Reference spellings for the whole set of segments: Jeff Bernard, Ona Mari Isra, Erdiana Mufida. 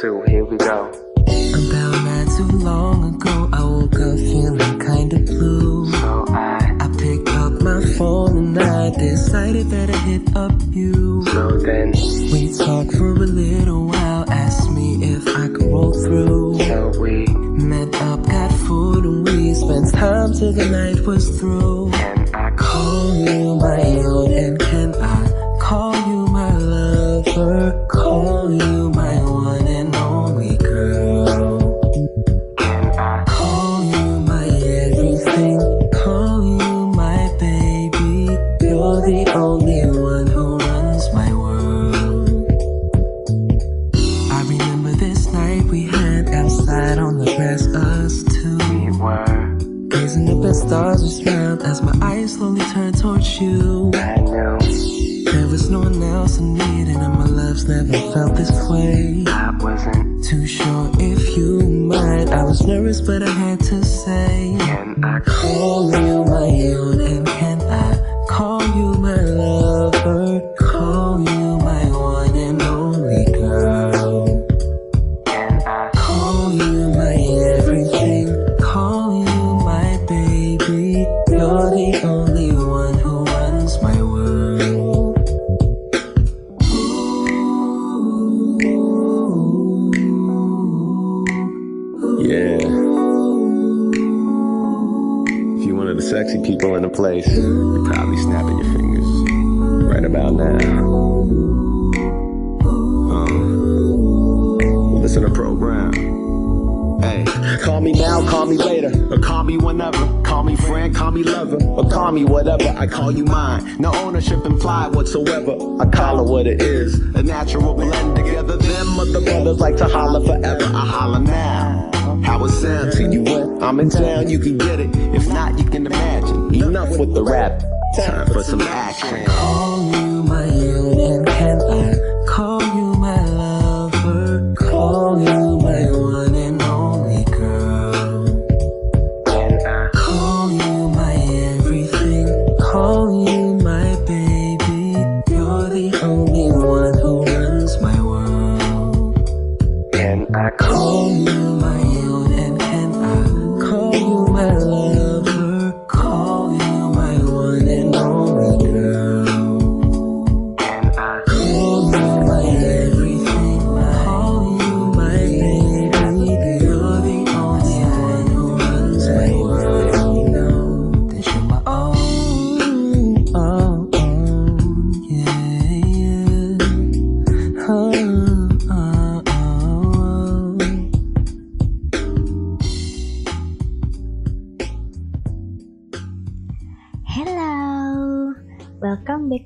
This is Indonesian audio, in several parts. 2, here we go. About not too long ago, I woke up feeling kinda blue. So I picked up my phone and I decided that I'd hit up you. So then we talked for a little while, asked me if I could roll through. So we met up, got food, and we spent time till the night was through. Can I call you my own, and can I call you my lover? Call you my one and only girl. Can I call you my everything? Call you my baby. You're the only one who runs my world. I remember this night we had outside on the grass, us two. We were gazing up at stars, we smiled as my eyes slowly turned towards you. I know there was no one else I needed, and my love's never felt this way. I wasn't too sure if you might. I was nervous, but I had to say, can I call you my own, and can I call you my lover? Call you my one and only girl. Can I call you my everything? Call you my baby. You're the only one who runs my world. Yeah. If you one of the sexy people in the place, you're probably snapping your fingers right about now. Listen to program. Hey, call me now, call me later, or call me whenever. Call me friend, call me lover, or call me whatever. I call you mine, no ownership implied whatsoever. I call it what it is, a natural blend together. Them other brothers like to holler forever. I holler now. How it sound to you when I'm in town? You can get it, if not you can imagine. Enough with the rap, time for some action. Call you my union, can I call you my lover? Call you my one and only girl. Can I call you my everything? Call you my baby. You're the only one who runs my world. Can I call you my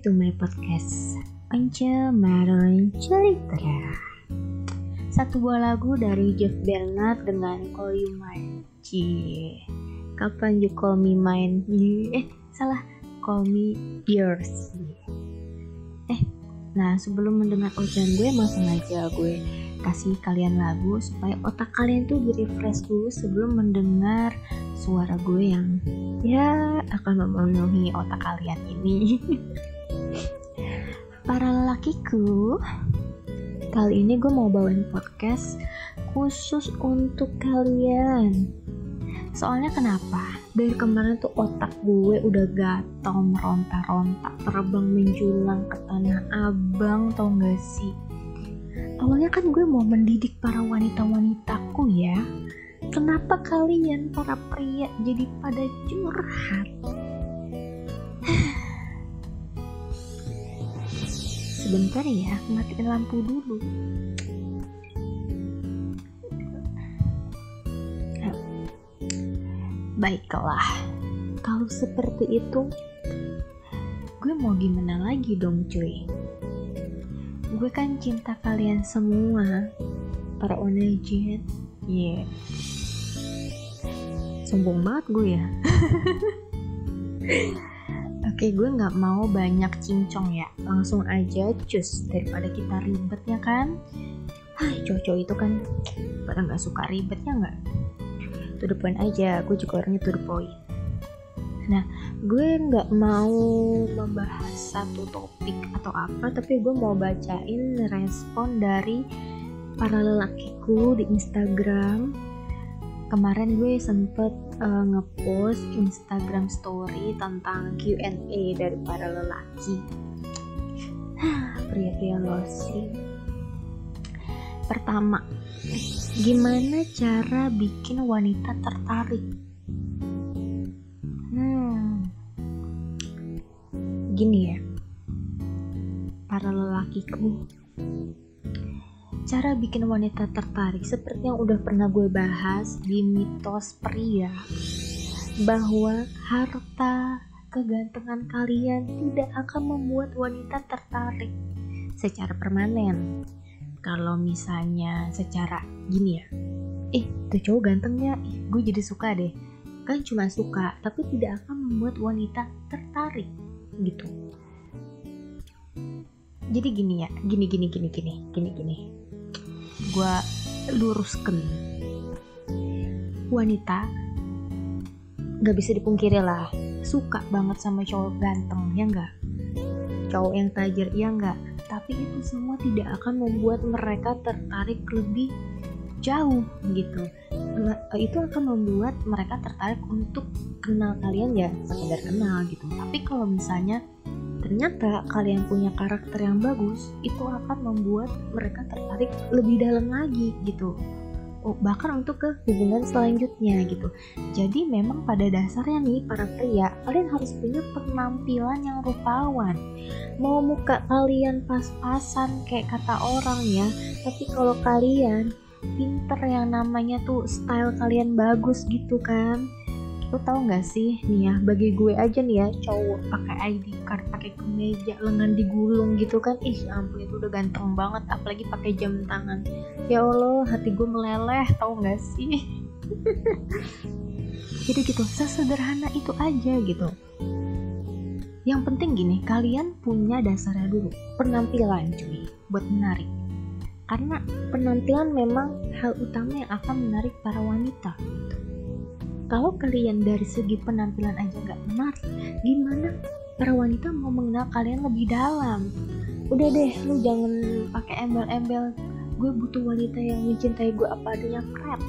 to my podcast Ona Mari Isra. Satu buah lagu dari Jeff Bernard dengan Call You Mine. Kapan you call me mine? Call me yours. Nah, sebelum mendengar ocehan gue, mau sengaja gue kasih kalian lagu supaya otak kalian tuh di-refresh dulu sebelum mendengar suara gue yang ya akan memenuhi otak kalian ini. Para lelakiku, kali ini gue mau bawain podcast khusus untuk kalian. Soalnya kenapa? Dari kemarin tuh otak gue udah gatal meronta-ronta, terbang menjulang ke Tanah Abang, tau gak sih? Awalnya kan gue mau mendidik para wanita-wanitaku ya. Kenapa kalian para pria jadi pada curhat? Sebentar ya, matiin lampu dulu. Baiklah, kalau seperti itu, gue mau gimana lagi dong cuy? Gue kan cinta kalian semua, para onajet. Yeah. Sombong banget gue ya. Oke, gue gak mau banyak cincong ya. Langsung aja cus, daripada kita ribet ya kan. Cowok-cowok itu kan pada gak suka ribet ya gak? To the point aja, gue juga orangnya to the point. Nah, gue gak mau membahas satu topik atau apa, tapi gue mau bacain respon dari para lelakiku di Instagram. Kemarin gue sempet ngepost Instagram story tentang Q&A dari para lelaki. Pria-pria losing. Pertama, gimana cara bikin wanita tertarik? Gini ya, para lelakiku, cara bikin wanita tertarik seperti yang udah pernah gue bahas di mitos pria, bahwa harta, kegantengan kalian tidak akan membuat wanita tertarik secara permanen. Kalau misalnya secara gini ya, tuh cowok gantengnya, gue jadi suka deh. Kan cuma suka, tapi tidak akan membuat wanita tertarik gitu. Jadi gini ya, gini. Gue luruskan. Wanita gak bisa dipungkiri lah, suka banget sama cowok ganteng, ya enggak? Cowok yang tajir, ya enggak? Tapi itu semua tidak akan membuat mereka tertarik lebih jauh gitu. Itu akan membuat mereka tertarik untuk kenal kalian, ya sekedar kenal gitu. Tapi kalau misalnya ternyata kalian punya karakter yang bagus, itu akan membuat mereka tertarik lebih dalam lagi gitu. Bahkan untuk ke hubungan selanjutnya gitu. Jadi memang pada dasarnya nih para pria, kalian harus punya penampilan yang rupawan. Mau muka kalian pas-pasan kayak kata orang ya, tapi kalau kalian pinter yang namanya tuh style kalian bagus gitu kan. Lo tau gak sih nih ya, bagi gue aja nih ya, cowok pakai ID card, pakai kemeja lengan digulung gitu kan, ampun itu udah ganteng banget, apalagi pakai jam tangan, ya Allah hati gue meleleh, tau gak sih? Jadi gitu, sesederhana itu aja gitu. Yang penting gini, kalian punya dasarnya dulu, penampilan cuy, buat menarik. Karena penampilan memang hal utama yang akan menarik para wanita gitu. Kalau kalian dari segi penampilan aja gak menarik, gimana para wanita mau mengenal kalian lebih dalam? Udah deh, lu jangan pakai embel-embel gue butuh wanita yang mencintai gue apa adanya crap.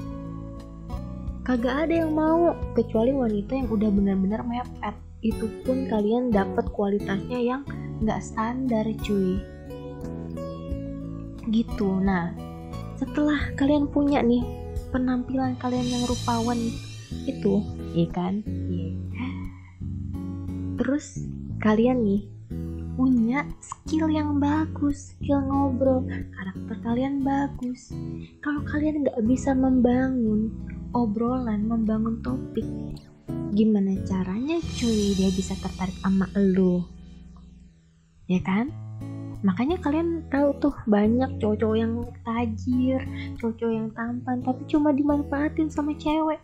Kagak ada yang mau, kecuali wanita yang udah benar-benar mepet. Itu pun kalian dapat kualitasnya yang gak standar cuy. Gitu, nah setelah kalian punya nih penampilan kalian yang rupawan itu, iya kan? Iya. Terus kalian nih punya skill yang bagus, skill ngobrol, karakter kalian bagus. Kalau kalian nggak bisa membangun obrolan, membangun topik, gimana caranya cuy dia bisa tertarik sama elu? Ya kan? Makanya kalian tahu tuh banyak cowok-cowok yang tajir, cowok-cowok yang tampan, tapi cuma dimanfaatin sama cewek.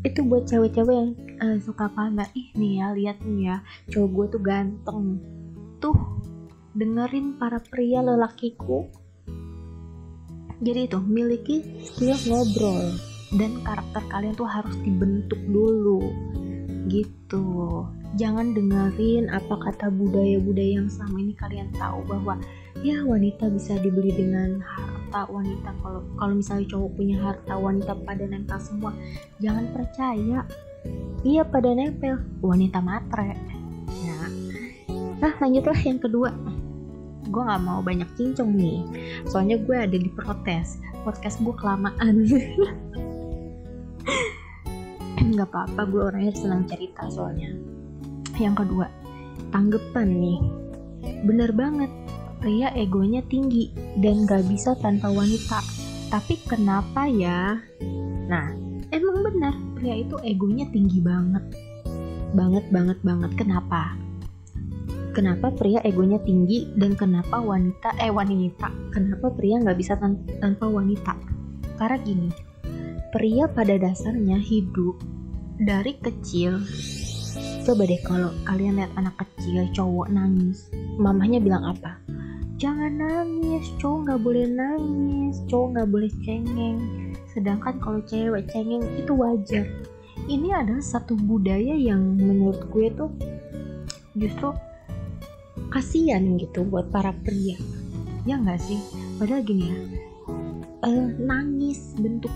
Itu buat cewek-cewek yang suka pamer, nih ya, lihat nih ya, cowok gue tuh ganteng. Tuh, dengerin para pria lelakiku. Jadi itu, miliki skill ngobrol, dan karakter kalian tuh harus dibentuk dulu gitu. Jangan dengerin apa kata budaya-budaya yang selama ini kalian tahu, bahwa ya wanita bisa dibeli dengan harta, wanita kalau misalnya cowok punya harta wanita pada nempel semua. Jangan percaya, iya pada nempel, wanita matre. Nah lanjutlah yang kedua. Gue nggak mau banyak cincong nih, soalnya gue ada di protes, podcast gue kelamaan. Nggak apa-apa, gue orangnya senang cerita soalnya. Yang kedua, tanggapan nih. Bener banget, pria egonya tinggi dan gak bisa tanpa wanita. Tapi kenapa ya? Nah, emang benar, pria itu egonya tinggi banget. Banget. Kenapa pria egonya tinggi dan kenapa wanita? Kenapa pria gak bisa tanpa wanita? Karena gini, pria pada dasarnya hidup dari kecil. Coba deh kalau kalian lihat anak kecil cowok nangis, mamahnya bilang apa? Jangan nangis, cowok gak boleh nangis, cowok gak boleh cengeng. Sedangkan kalau cewek cengeng itu wajar. Ini adalah satu budaya yang menurut gue tuh justru kasian gitu buat para pria. Ya gak sih? Padahal gini ya, nangis, bentuk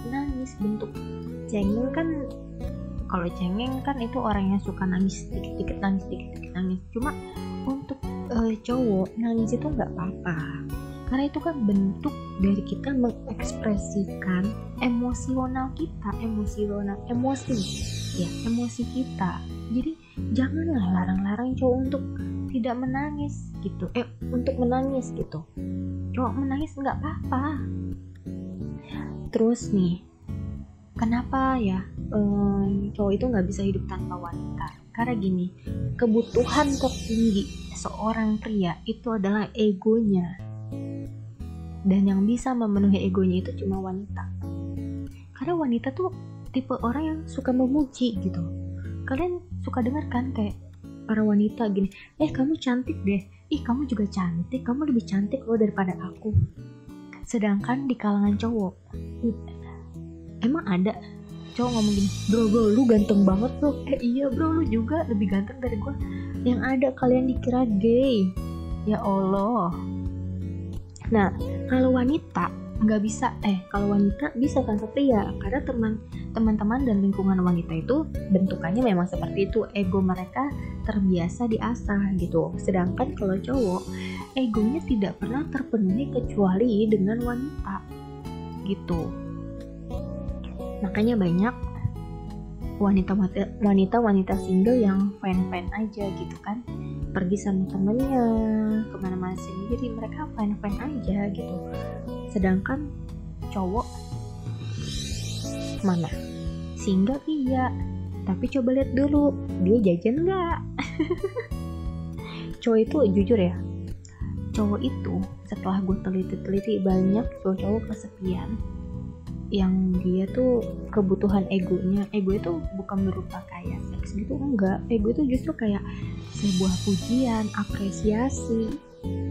cengeng kan, kalau cengeng kan itu orang yang suka nangis dikit-dikit, nangis. Cuma untuk cowok nangis itu nggak apa-apa, karena itu kan bentuk dari kita mengekspresikan emosi kita. Jadi janganlah larang-larang cowok untuk tidak menangis gitu, cowok menangis nggak apa-apa. Terus nih, kenapa ya cowok itu nggak bisa hidup tanpa wanita? Karena gini, kebutuhan tertinggi seorang pria itu adalah egonya, dan yang bisa memenuhi egonya itu cuma wanita. Karena wanita tuh tipe orang yang suka memuji gitu. Kalian suka dengar kan kayak para wanita gini, kamu cantik deh, ih kamu juga cantik, kamu lebih cantik loh daripada aku. Sedangkan di kalangan cowok, emang ada cowok ngomong gini, bro lu ganteng banget loh, iya bro lu juga lebih ganteng dari gue. Yang ada kalian dikira gay, ya Allah. Nah kalau wanita nggak bisa, kalau wanita bisa tanpa pria, karena teman-teman dan lingkungan wanita itu bentukannya memang seperti itu, ego mereka terbiasa diasah gitu. Sedangkan kalau cowok, egonya tidak pernah terpenuhi kecuali dengan wanita gitu. Makanya banyak wanita single yang fine-fine aja gitu kan, pergi sama temennya kemana-mana sendiri, mereka fine-fine aja gitu. Sedangkan cowok mana? Single iya, tapi coba lihat dulu dia jajan nggak. Cowok itu jujur ya, cowok itu setelah gue teliti-teliti banyak cowok-cowok kesepian yang dia tuh kebutuhan egonya. Ego itu bukan berupa kayak seks gitu, enggak. Ego itu justru kayak sebuah pujian, apresiasi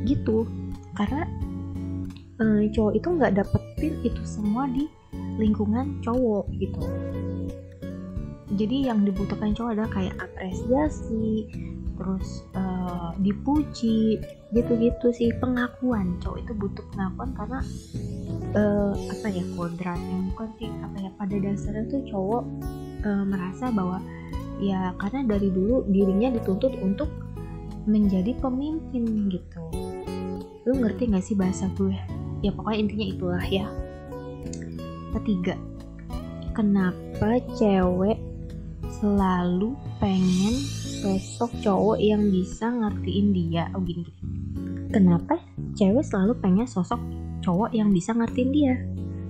gitu. Karena cowok itu nggak dapetin itu semua di lingkungan cowok gitu. Jadi yang dibutuhkan cowok adalah kayak apresiasi, terus dipuji gitu-gitu sih, pengakuan. Cowok itu butuh pengakuan karena pada dasarnya tuh cowok merasa bahwa ya karena dari dulu dirinya dituntut untuk menjadi pemimpin gitu. Lu ngerti gak sih bahasa gue? Ya pokoknya intinya itulah ya. Ketiga, kenapa cewek selalu pengen sosok cowok yang bisa ngertiin dia? Kenapa cewek selalu pengen sosok cowok yang bisa ngertiin dia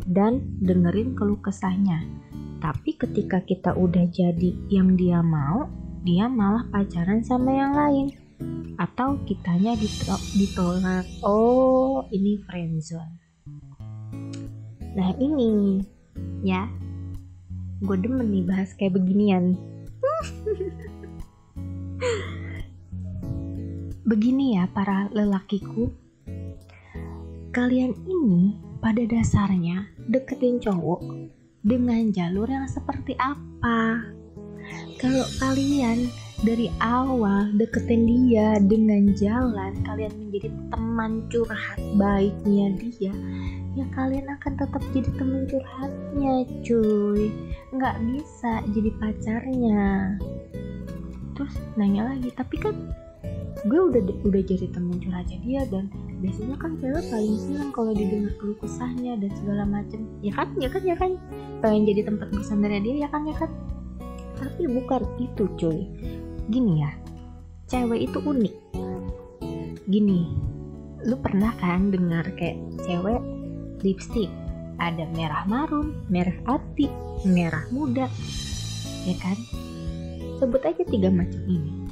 dan dengerin keluh kesahnya? Tapi ketika kita udah jadi yang dia mau, dia malah pacaran sama yang lain, atau kitanya ditolak. Oh, ini friendzone. Nah ini ya, gue demen nih bahas kayak beginian. Begini ya para lelakiku, kalian ini pada dasarnya deketin cowok dengan jalur yang seperti apa? Kalau kalian dari awal deketin dia dengan jalan kalian menjadi teman curhat baiknya dia, ya kalian akan tetap jadi teman curhatnya cuy, nggak bisa jadi pacarnya. Terus nanya lagi, tapi kan gue udah jadi teman curhatnya dia, dan biasanya kan cewek paling senang kalau didengar keluh kesahnya dan segala macem, ya kan pengen jadi tempat bersandarnya dia, ya kan. Tapi bukan itu cuy. Gini ya, cewek itu unik. Gini, lu pernah kan dengar kayak cewek lipstick ada merah marun, merah ati, merah muda, ya kan? Sebut aja 3 macam ini,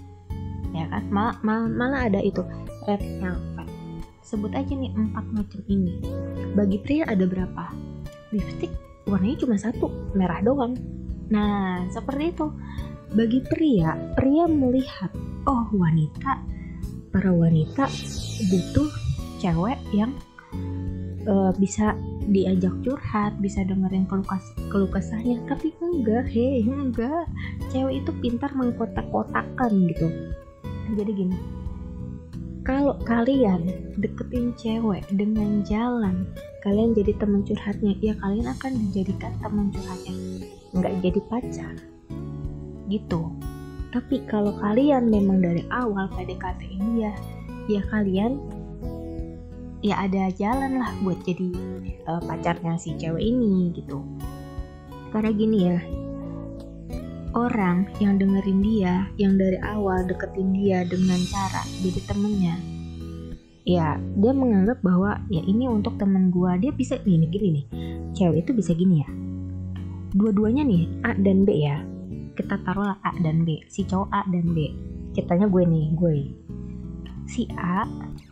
ya kan? Malah ada itu red velvet. Sebut aja nih 4 macam ini. Bagi pria ada berapa? Lipstick warnanya cuma 1, merah doang. Nah seperti itu. Bagi pria melihat, oh para wanita butuh cewek yang bisa diajak curhat, bisa dengerin keluh kesahnya. Tapi enggak, cewek itu pintar mengkotak-kotakan gitu. Jadi gini, Kalau kalian deketin cewek dengan jalan kalian jadi teman curhatnya, ya kalian akan dijadikan teman curhatnya, nggak jadi pacar gitu. Tapi kalau kalian memang dari awal PDKT-in dia, ya kalian ya ada jalan lah buat jadi pacarnya si cewek ini gitu. Karena gini ya, orang yang dengerin dia, yang dari awal deketin dia dengan cara jadi temennya, ya dia menganggap bahwa ya ini untuk temen gua, dia bisa gini nih, cewek itu bisa gini ya. Dua-duanya nih A dan B ya, kita taruhlah A dan B, si cowok A dan B, ceritanya gue nih. Si A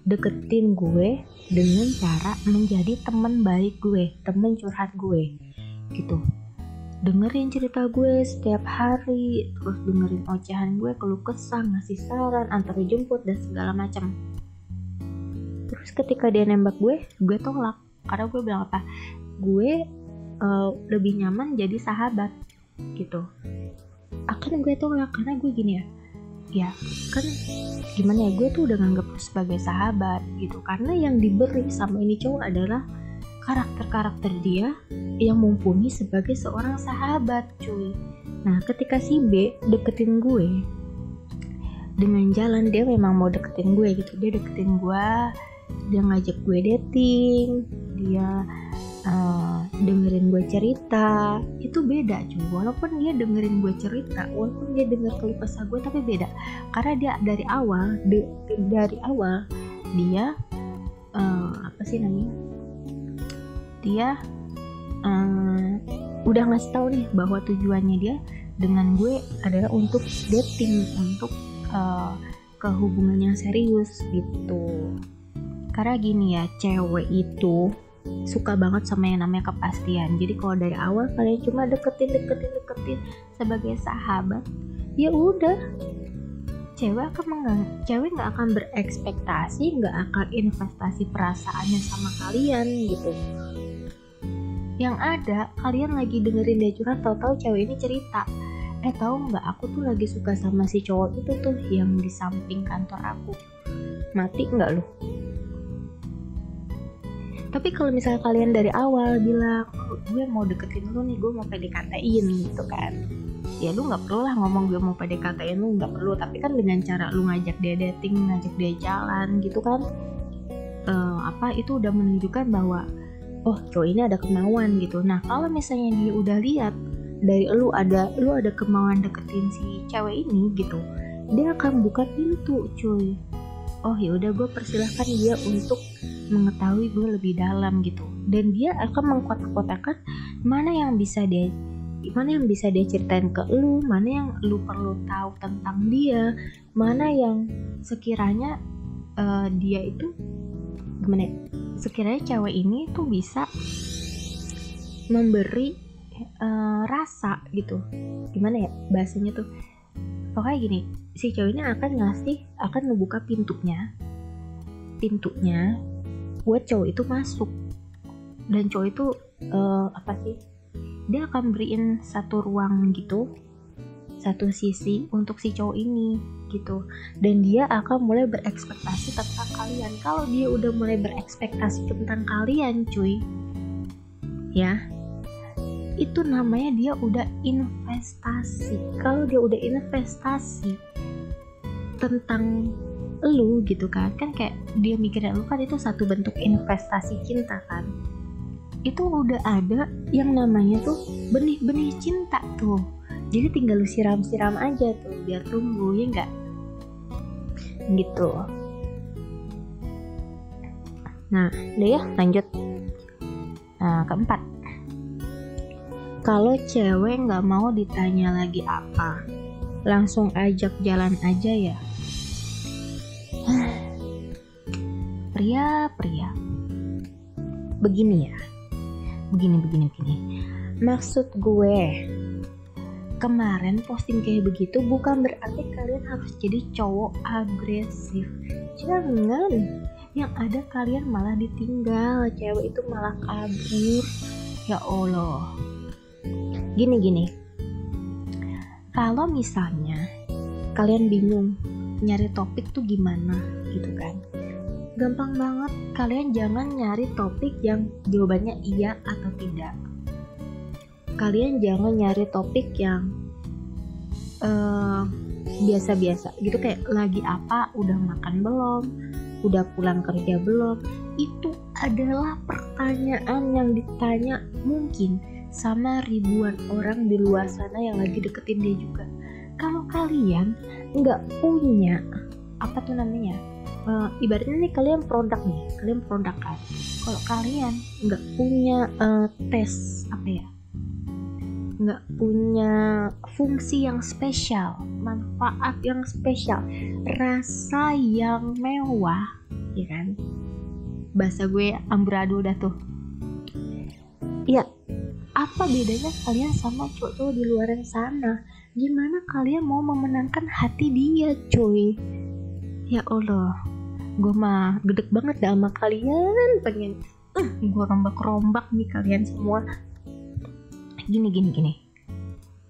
deketin gue dengan cara menjadi temen baik gue, temen curhat gue gitu. Dengerin cerita gue setiap hari, terus dengerin ocehan gue, keluh kesah, ngasih saran, antar jemput dan segala macam. Terus ketika dia nembak gue tolak karena gue bilang apa? Gue lebih nyaman jadi sahabat gitu. Akan gue tolak karena gue gini ya kan gimana ya, gue tuh udah nganggep sebagai sahabat gitu. Karena yang diberi sama ini cowok adalah karakter dia yang mumpuni sebagai seorang sahabat, cuy. Nah, ketika si B deketin gue dengan jalan dia memang mau deketin gue gitu, dia deketin gue, dia ngajak gue dating, dia dengerin gue cerita, itu beda cuy. Walaupun dia dengerin gue cerita, walaupun dia denger keluh kesah gue, tapi beda karena dia dari awal dia dia udah ngasih tahu nih bahwa tujuannya dia dengan gue adalah untuk dating, untuk kehubungan yang serius gitu. Karena gini ya, cewek itu suka banget sama yang namanya kepastian. Jadi kalau dari awal kalian cuma deketin sebagai sahabat, ya udah, cewek nggak akan berekspektasi, nggak akan investasi perasaannya sama kalian gitu. Yang ada kalian lagi dengerin dia curhat, tahu-tahu cewek ini cerita, tahu nggak aku tuh lagi suka sama si cowok itu tuh yang di samping kantor aku. Mati nggak lu? Tapi kalau misalnya kalian dari awal bilang gue mau deketin lu nih, gue mau PDKT-in gitu kan, ya lu nggak perlu lah ngomong gue mau PDKT-in, lu nggak perlu. Tapi kan dengan cara lu ngajak dia dating, ngajak dia jalan gitu kan, itu udah menunjukkan bahwa oh cowok ini ada kemauan gitu. Nah kalau misalnya dia udah lihat dari lu ada kemauan deketin si cewek ini gitu, dia akan buka pintu cuy. Oh ya udah, gue persilahkan dia untuk mengetahui gue lebih dalam gitu. Dan dia akan mengkotak-kotakan mana yang bisa dia ceritain ke lu, mana yang lu perlu tahu tentang dia, mana yang sekiranya dia itu gimana? Sekiranya cewek ini tuh bisa memberi rasa gitu, gimana ya bahasanya tuh, pokoknya gini, si cewek ini akan membuka pintunya buat cowok itu masuk. Dan cowok itu dia akan beriin satu ruang gitu, satu sisi untuk si cowok ini gitu. Dan dia akan mulai berekspektasi tentang kalian. Kalau dia udah mulai berekspektasi tentang kalian cuy, ya itu namanya dia udah investasi. Kalau dia udah investasi tentang lu gitu kan kayak dia mikirin lu kan, itu satu bentuk investasi cinta kan. Itu udah ada yang namanya tuh benih-benih cinta tuh. Jadi tinggal lu siram-siram aja tuh biar tumbuh, ya enggak? Gitu. Nah, udah ya, lanjut. Nah, keempat. Kalau cewek enggak mau ditanya lagi apa, langsung ajak jalan aja ya. Pria. Begini ya. Begini. Maksud gue, kemarin posting kayak begitu bukan berarti kalian harus jadi cowok agresif. Jangan. Yang ada kalian malah ditinggal, cewek itu malah kabur. Ya Allah. Gini. Kalau misalnya kalian bingung nyari topik tuh gimana gitu kan. Gampang banget, kalian jangan nyari topik yang jawabannya iya atau tidak. Kalian jangan nyari topik yang biasa-biasa gitu, kayak lagi apa, udah makan belum, udah pulang kerja belum. Itu adalah pertanyaan yang ditanya mungkin sama ribuan orang di luar sana yang lagi deketin dia juga. Kalau kalian nggak punya apa tuh namanya, ibaratnya nih kalian produk kan. Kalau kalian nggak punya tes apa ya, nggak punya fungsi yang spesial, manfaat yang spesial, rasa yang mewah, ya kan? Bahasa gue amburadul dah tuh. Ya, apa bedanya kalian sama cowok-cowok di luar sana? Gimana kalian mau memenangkan hati dia, cuy? Ya Allah, gue mah gedeg banget dah sama kalian. Pengen gue rombak-rombak nih kalian semua. Gini.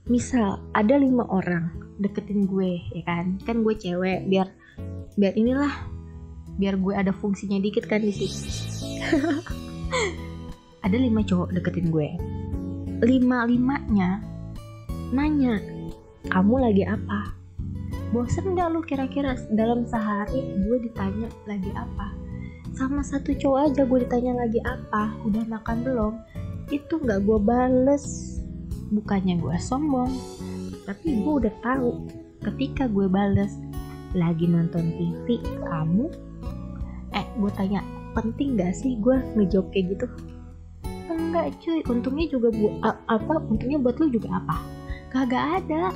Misal ada 5 orang deketin gue, ya kan? Kan gue cewek, biar inilah, biar gue ada fungsinya dikit kan di situ. Ada 5 cowok deketin gue. 5-5-nya nanya, kamu lagi apa? Bosen gak lu kira-kira dalam sehari gue ditanya lagi apa? Sama satu cowok aja gue ditanya lagi apa, udah makan belum? Itu gak gue bales. Bukannya gue sombong, tapi gue udah tahu ketika gue bales, lagi nonton TV kamu. Gue tanya, penting gak sih gue ngejawab kayak gitu? Enggak cuy, untungnya juga untungnya buat lu juga apa? Kagak ada.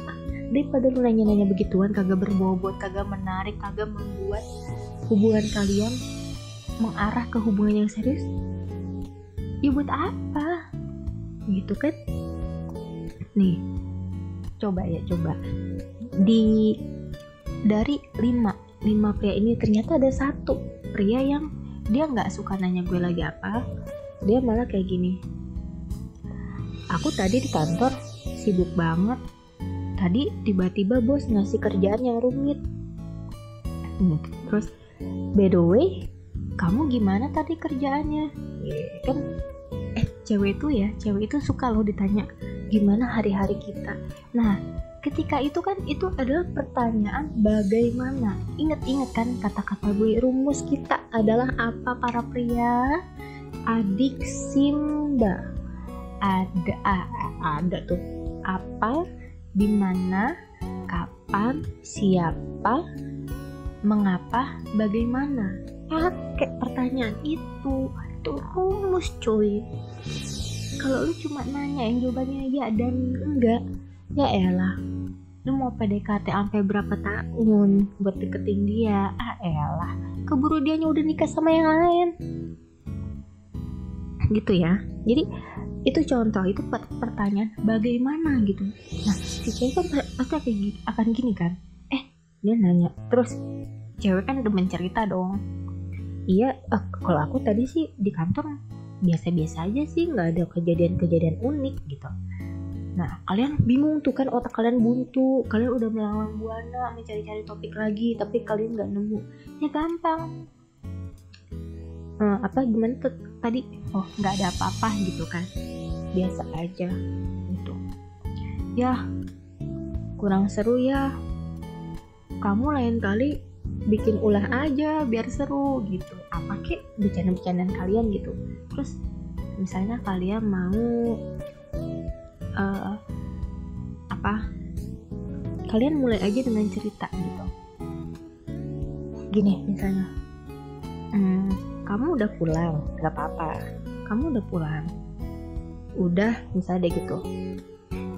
Daripada lu nanya-nanya begituan, kagak berbobot, kagak menarik, kagak membuat hubungan kalian mengarah ke hubungan yang serius, ya buat apa? Gitu kan? Nih, coba. Dari 5 pria ini ternyata ada 1 pria yang dia nggak suka nanya gue lagi apa. Dia malah kayak gini. Aku tadi di kantor sibuk banget. Tadi tiba-tiba bos ngasih kerjaan yang rumit. Terus, by the way, kamu gimana tadi kerjaannya? Kan cewek itu suka loh ditanya gimana hari-hari kita. Nah, ketika itu kan, itu adalah pertanyaan bagaimana. Ingat-ingat kan kata-kata gue, rumus kita adalah apa para pria? Adik Simba. Ada tuh. Apa, di mana, kapan, siapa, mengapa, bagaimana. Pakai pertanyaan itu rumus cuy. Kalau lu cuma nanya yang jawabannya ya dan enggak, ya elah, lu mau PDKT sampai berapa tahun buat deketin dia? Elah, keburu dianya udah nikah sama yang lain gitu ya. Jadi itu contoh, itu pertanyaan bagaimana gitu. Nah, si cewek kan pasti akan gini kan, dia nanya. Terus cewek kan demen cerita dong. Iya, kalau aku tadi sih di kantor biasa-biasa aja sih, nggak ada kejadian-kejadian unik gitu. Nah, kalian bingung tuh kan, otak kalian buntu, kalian udah melalang buana mencari-cari topik lagi, tapi kalian nggak nemu. Ya gampang. Tadi? Oh, nggak ada apa-apa gitu kan, biasa aja gitu. Yah, kurang seru ya. Kamu lain kali bikin ulah aja biar seru gitu. Apa kek bercanda-bercandaan kalian gitu. Terus misalnya kalian mau kalian mulai aja dengan cerita gitu. Gini misalnya, kamu udah pulang? Gak apa-apa, kamu udah pulang? Udah, misalnya gitu.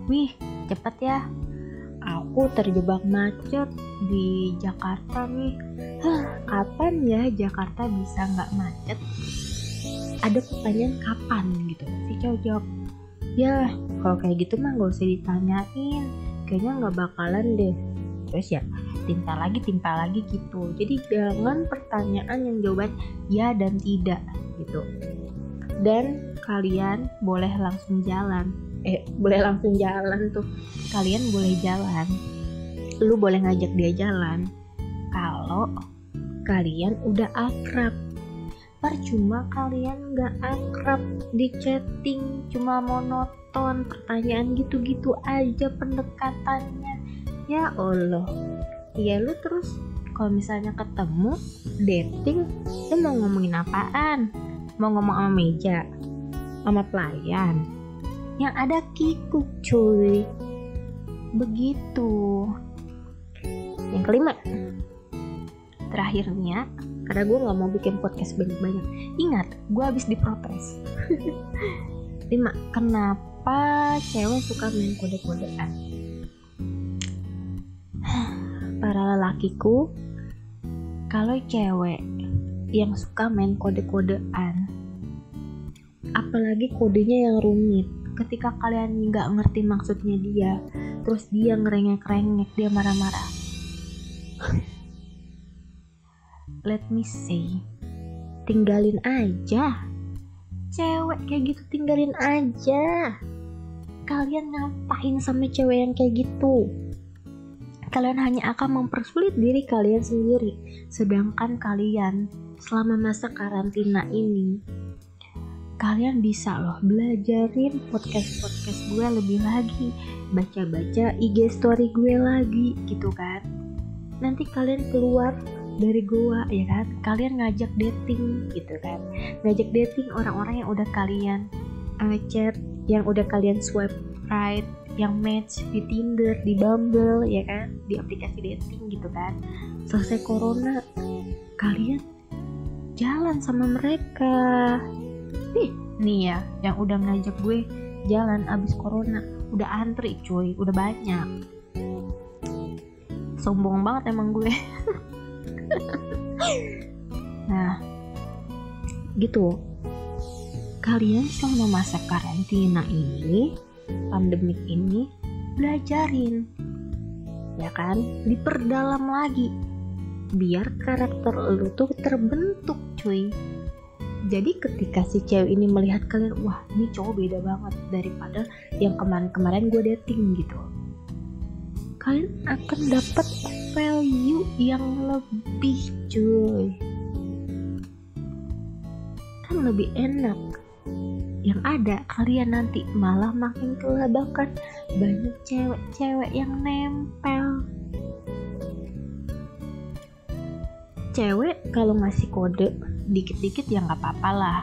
Wih, cepet ya, aku terjebak macet di Jakarta nih. Kapan ya Jakarta bisa nggak macet? Ada pertanyaan kapan gitu. Si cowok jawab, ya kalau kayak gitu mah nggak usah ditanyain, kayaknya nggak bakalan deh. Terus ya timpa lagi gitu. Jadi jangan pertanyaan yang jawaban ya dan tidak gitu. Dan kalian boleh langsung jalan tuh. Kalian boleh jalan, lu boleh ngajak dia jalan, kalau kalian udah akrab. Percuma kalian gak akrab di chatting, cuma monoton, pertanyaan gitu-gitu aja pendekatannya. Ya Allah, ya lu terus kalau misalnya ketemu dating, lu mau ngomongin apaan? Mau ngomong sama meja, sama pelayan, yang ada kikuk cuy. Begitu. Yang kelima, terakhirnya, karena gue gak mau bikin podcast banyak-banyak, ingat, gue habis diprotes. 5. Kenapa cewek suka main kode-kodean? Para lelakiku, kalau cewek yang suka main kode-kodean, apalagi kodenya yang rumit, ketika kalian gak ngerti maksudnya dia, terus dia ngerengek-rengek, dia marah-marah, let me say, tinggalin aja. Cewek kayak gitu tinggalin aja. Kalian ngapain sama cewek yang kayak gitu? Kalian hanya akan mempersulit diri kalian sendiri. Sedangkan kalian selama masa karantina ini, kalian bisa loh belajarin podcast-podcast gue lebih lagi, baca-baca IG story gue lagi gitu kan. Nanti kalian keluar dari gua, ya kan, kalian ngajak dating gitu kan, ngajak dating orang-orang yang udah kalian chat, yang udah kalian swipe right, yang match di Tinder, di Bumble, ya kan, di aplikasi dating gitu kan. Selesai corona, kalian jalan sama mereka nih ya, yang udah ngajak gue jalan abis corona, udah antri cuy, udah banyak. Sombong banget emang gue. Nah, gitu. Kalian selama masa karantina ini, pandemik ini, belajarin, ya kan, diperdalam lagi, biar karakter lu tuh terbentuk cuy. Jadi ketika si cewek ini melihat kalian, wah ini cowok beda banget daripada yang kemarin-kemarin gue dating gitu, kalian akan dapat value yang lebih cuy. Kan lebih enak. Yang ada kalian nanti malah makin kelabakan, banyak cewek-cewek yang nempel. Cewek kalau ngasih kode dikit-dikit ya gak apa-apa lah,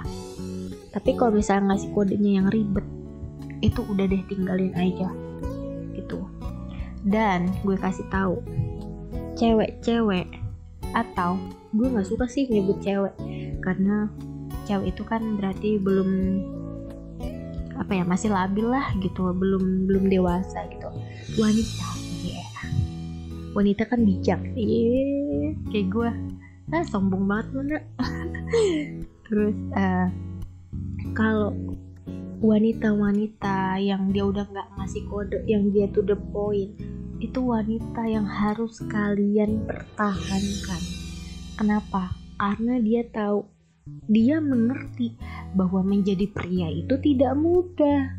tapi kalau misalnya ngasih kodenya yang ribet, itu udah deh tinggalin aja gitu. Dan gue kasih tahu, cewek-cewek, atau gue nggak suka sih nyebut cewek, karena cewek itu kan berarti belum apa ya, masih labil lah gitu, belum dewasa gitu. Wanita, wanita kan bijak, kayak gue, sombong banget mana. Terus kalau wanita-wanita yang dia udah nggak ngasih kode, yang dia to the point, itu wanita yang harus kalian pertahankan. Kenapa? Karena dia tahu, dia mengerti bahwa menjadi pria itu tidak mudah.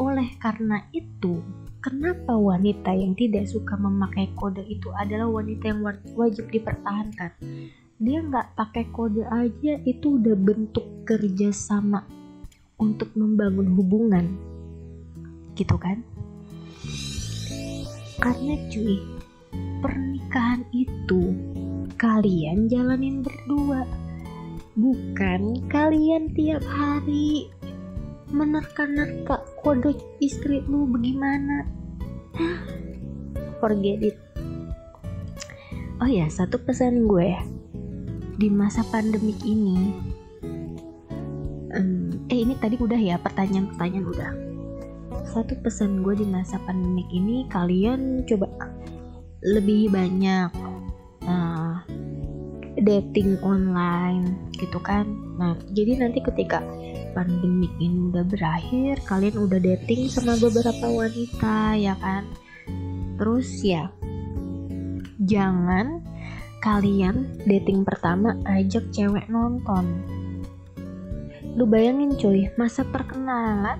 Oleh karena itu, kenapa wanita yang tidak suka memakai kode itu adalah wanita yang wajib dipertahankan. Dia nggak pakai kode aja, itu udah bentuk kerjasama untuk membangun hubungan, gitu kan? Karena cuy, pernikahan itu kalian jalanin berdua, bukan kalian tiap hari menerka-nerka kode istri lu bagaimana. Forget it. Oh ya, satu pesan gue di masa pandemik ini, ini tadi udah ya, pertanyaan-pertanyaan udah. Satu pesan gue di masa pandemik ini, kalian coba lebih banyak dating online gitu kan. Nah, jadi nanti ketika pandemik ini udah berakhir, kalian udah dating sama beberapa wanita, ya kan. Terus ya, jangan kalian dating pertama ajak cewek nonton. Lu bayangin cuy, masa perkenalan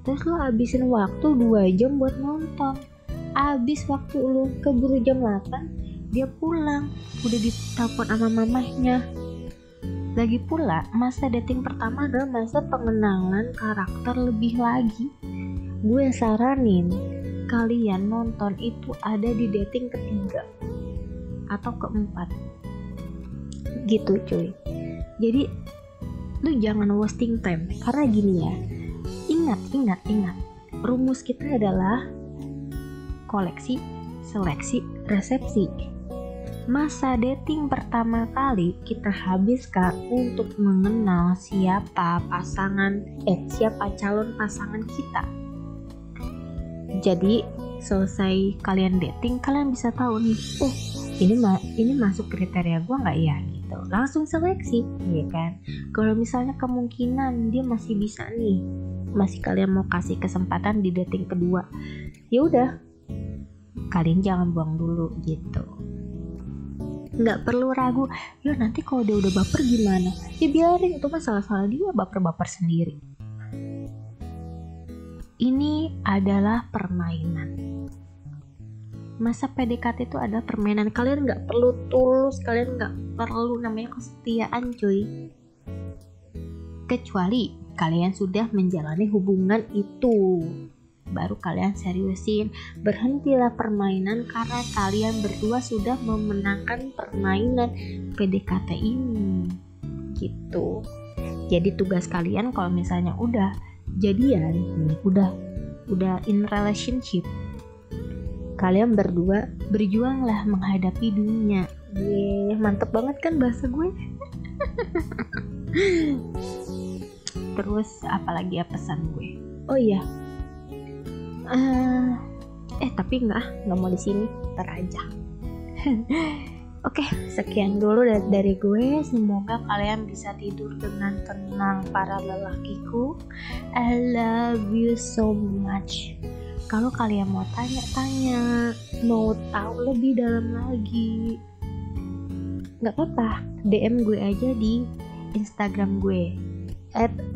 terus lo habisin waktu 2 jam buat nonton, abis waktu lo keburu jam 8, dia pulang, udah ditelepon sama mamahnya. Lagi pula, masa dating pertama adalah masa pengenalan karakter lebih lagi. Gue saranin kalian nonton itu ada di dating ketiga atau keempat gitu cuy. Jadi lu jangan wasting time, karena gini ya, ingat rumus kita adalah koleksi, seleksi, resepsi. Masa dating pertama kali kita habiskan untuk mengenal siapa calon pasangan kita. Jadi selesai kalian dating, kalian bisa tahu nih, ini masuk kriteria gue nggak ya gitu. Langsung seleksi, ya kan? Kalau misalnya kemungkinan dia masih bisa nih, masih kalian mau kasih kesempatan di dating kedua, ya udah, kalian jangan buang dulu gitu. Nggak perlu ragu, ya nanti kalau dia udah baper gimana? Ya biarin, itu masalah dia, baper sendiri. Ini adalah permainan. Masa PDKT itu adalah permainan. Kalian nggak perlu tulus, kalian nggak perlu namanya kesetiaan cuy. Kecuali kalian sudah menjalani hubungan itu, baru kalian seriusin. Berhentilah permainan karena kalian berdua sudah memenangkan permainan PDKT ini gitu. Jadi tugas kalian kalau misalnya udah jadian, udah in relationship, kalian berdua berjuanglah menghadapi dunia. Mantep banget kan bahasa gue. Terus apalagi ya pesan gue? Tapi nggak mau di sini, ntar aja. Oke, sekian dulu dari gue. Semoga kalian bisa tidur dengan tenang para lelakiku. I love you so much. Kalau kalian mau tanya-tanya, mau tahu lebih dalam lagi, nggak apa-apa, DM gue aja di Instagram gue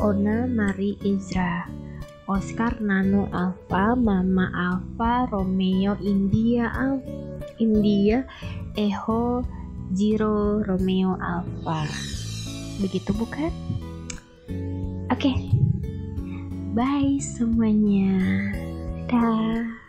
@ona_mari_isra. Oscar Nano Alpha Mama Alpha Romeo India Eho Zero Romeo Alpha. Begitu bukan? Oke. Bye semuanya. Dah.